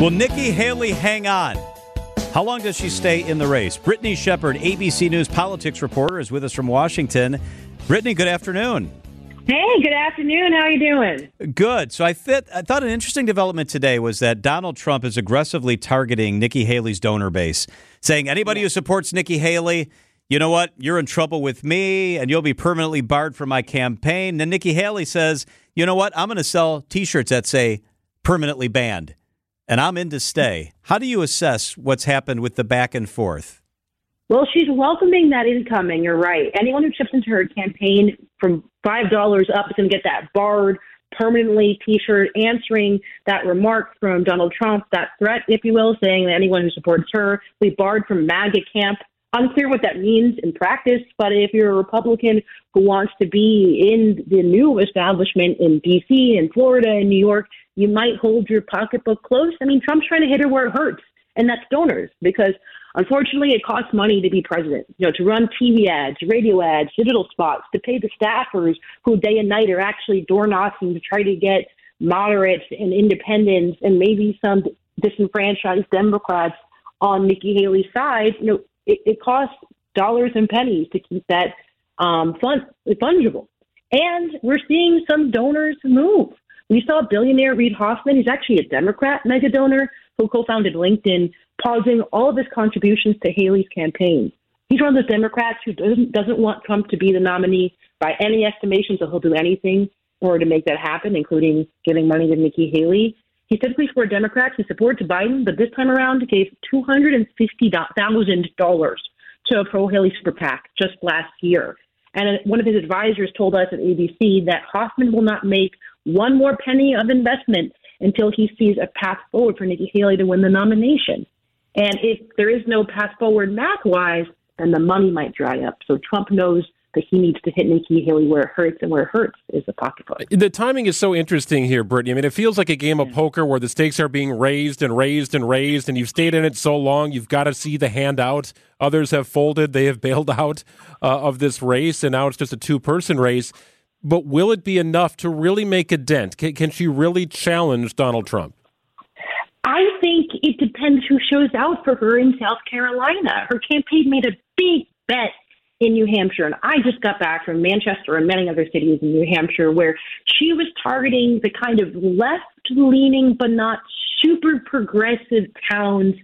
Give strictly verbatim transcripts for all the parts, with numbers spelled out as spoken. Will Nikki Haley hang on? How long does she stay in the race? Brittany Shepherd, A B C News politics reporter, is with us from Washington. Brittany, good afternoon. Hey, good afternoon. How are you doing? Good. So I, fit, I thought an interesting development today was that Donald Trump is aggressively targeting Nikki Haley's donor base, saying anybody who supports Nikki Haley, you know what, you're in trouble with me and you'll be permanently barred from my campaign. Then Nikki Haley says, you know what, I'm going to sell T-shirts that say permanently banned and I'm in to stay. How do you assess what's happened with the back and forth? Well, she's welcoming that incoming. You're right. Anyone who chips into her campaign from five dollars up is going to get that barred permanently T-shirt answering that remark from Donald Trump, that threat, if you will, saying that anyone who supports her will be barred from MAGA camp. Unclear what that means in practice, but if you're a Republican who wants to be in the new establishment in D C and Florida and New York, you might hold your pocketbook close. I mean, Trump's trying to hit her where it hurts, and that's donors, because unfortunately, it costs money to be president, you know, to run T V ads, radio ads, digital spots, to pay the staffers who day and night are actually door knocking to try to get moderates and independents and maybe some disenfranchised Democrats on Nikki Haley's side. You know, it, it costs dollars and pennies to keep that um, fund, fungible. And we're seeing some donors move. We saw billionaire Reid Hoffman, he's actually a Democrat mega donor, who co-founded LinkedIn, pausing all of his contributions to Haley's campaign. He's one of those Democrats who doesn't doesn't want Trump to be the nominee by any estimation, so he'll do anything in order to make that happen, including giving money to Nikki Haley. He's typically for Democrats. He supports Biden, but this time around gave two hundred fifty thousand dollars to a pro-Haley super PAC just last year. And one of his advisors told us at A B C that Hoffman will not make one more penny of investment until he sees a path forward for Nikki Haley to win the nomination. And if there is no path forward math-wise, then the money might dry up. So Trump knows that he needs to hit Nikki Haley where it hurts, and where it hurts is the pocketbook. The timing is so interesting here, Brittany. I mean, it feels like a game of poker where the stakes are being raised and raised and raised, and you've stayed in it so long, you've got to see the hand out. Others have folded. They have bailed out uh, of this race, and now it's just a two-person race. But will it be enough to really make a dent? Can, can she really challenge Donald Trump? I think it depends who shows out for her in South Carolina. Her campaign made a big bet in New Hampshire, and I just got back from Manchester and many other cities in New Hampshire where she was targeting the kind of left-leaning but not super progressive towns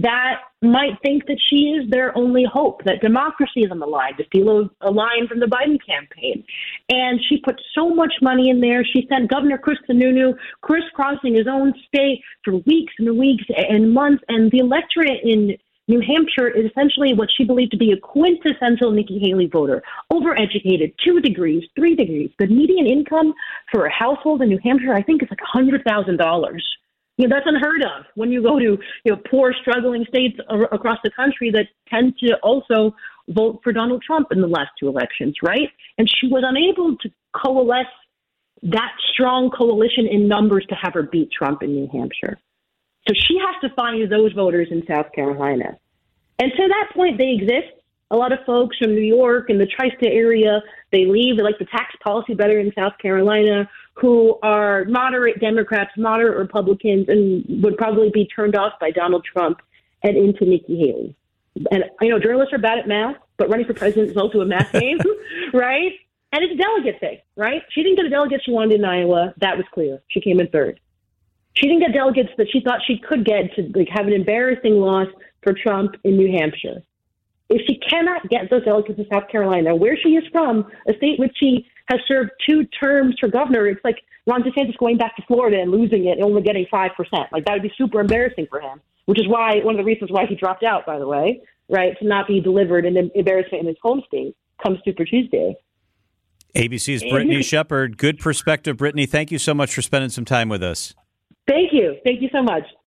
that might think that she is their only hope, that democracy is on the line, to steal a line from the Biden campaign. And she put so much money in there. She sent Governor Chris Sununu crisscrossing his own state for weeks and weeks and months. And the electorate in New Hampshire is essentially what she believed to be a quintessential Nikki Haley voter, overeducated, two degrees, three degrees. The median income for a household in New Hampshire, I think, is like one hundred thousand dollars. You know, that's unheard of when you go to you know poor, struggling states ar- across the country that tend to also vote for Donald Trump in the last two elections, right? And she was unable to coalesce that strong coalition in numbers to have her beat Trump in New Hampshire. So she has to find those voters in South Carolina. And to that point, they exist. A lot of folks from New York and the tri-state area, they leave. They like the tax policy better in South Carolina, who are moderate Democrats, moderate Republicans, and would probably be turned off by Donald Trump and into Nikki Haley. And, you know, journalists are bad at math, but running for president is also a math game, right? And it's a delegate thing, right? She didn't get a delegate she wanted in Iowa. That was clear. She came in third. She didn't get delegates that she thought she could get to like have an embarrassing loss for Trump in New Hampshire. If she cannot get those delegates in South Carolina, where she is from, a state which she has served two terms for governor, it's like Ron DeSantis going back to Florida and losing it and only getting five percent. Like, that would be super embarrassing for him, which is why one of the reasons why he dropped out, by the way, right, to not be delivered an embarrassment in his home state come Super Tuesday. A B C's Brittany Shepherd. Good perspective, Brittany. Thank you so much for spending some time with us. Thank you. Thank you so much.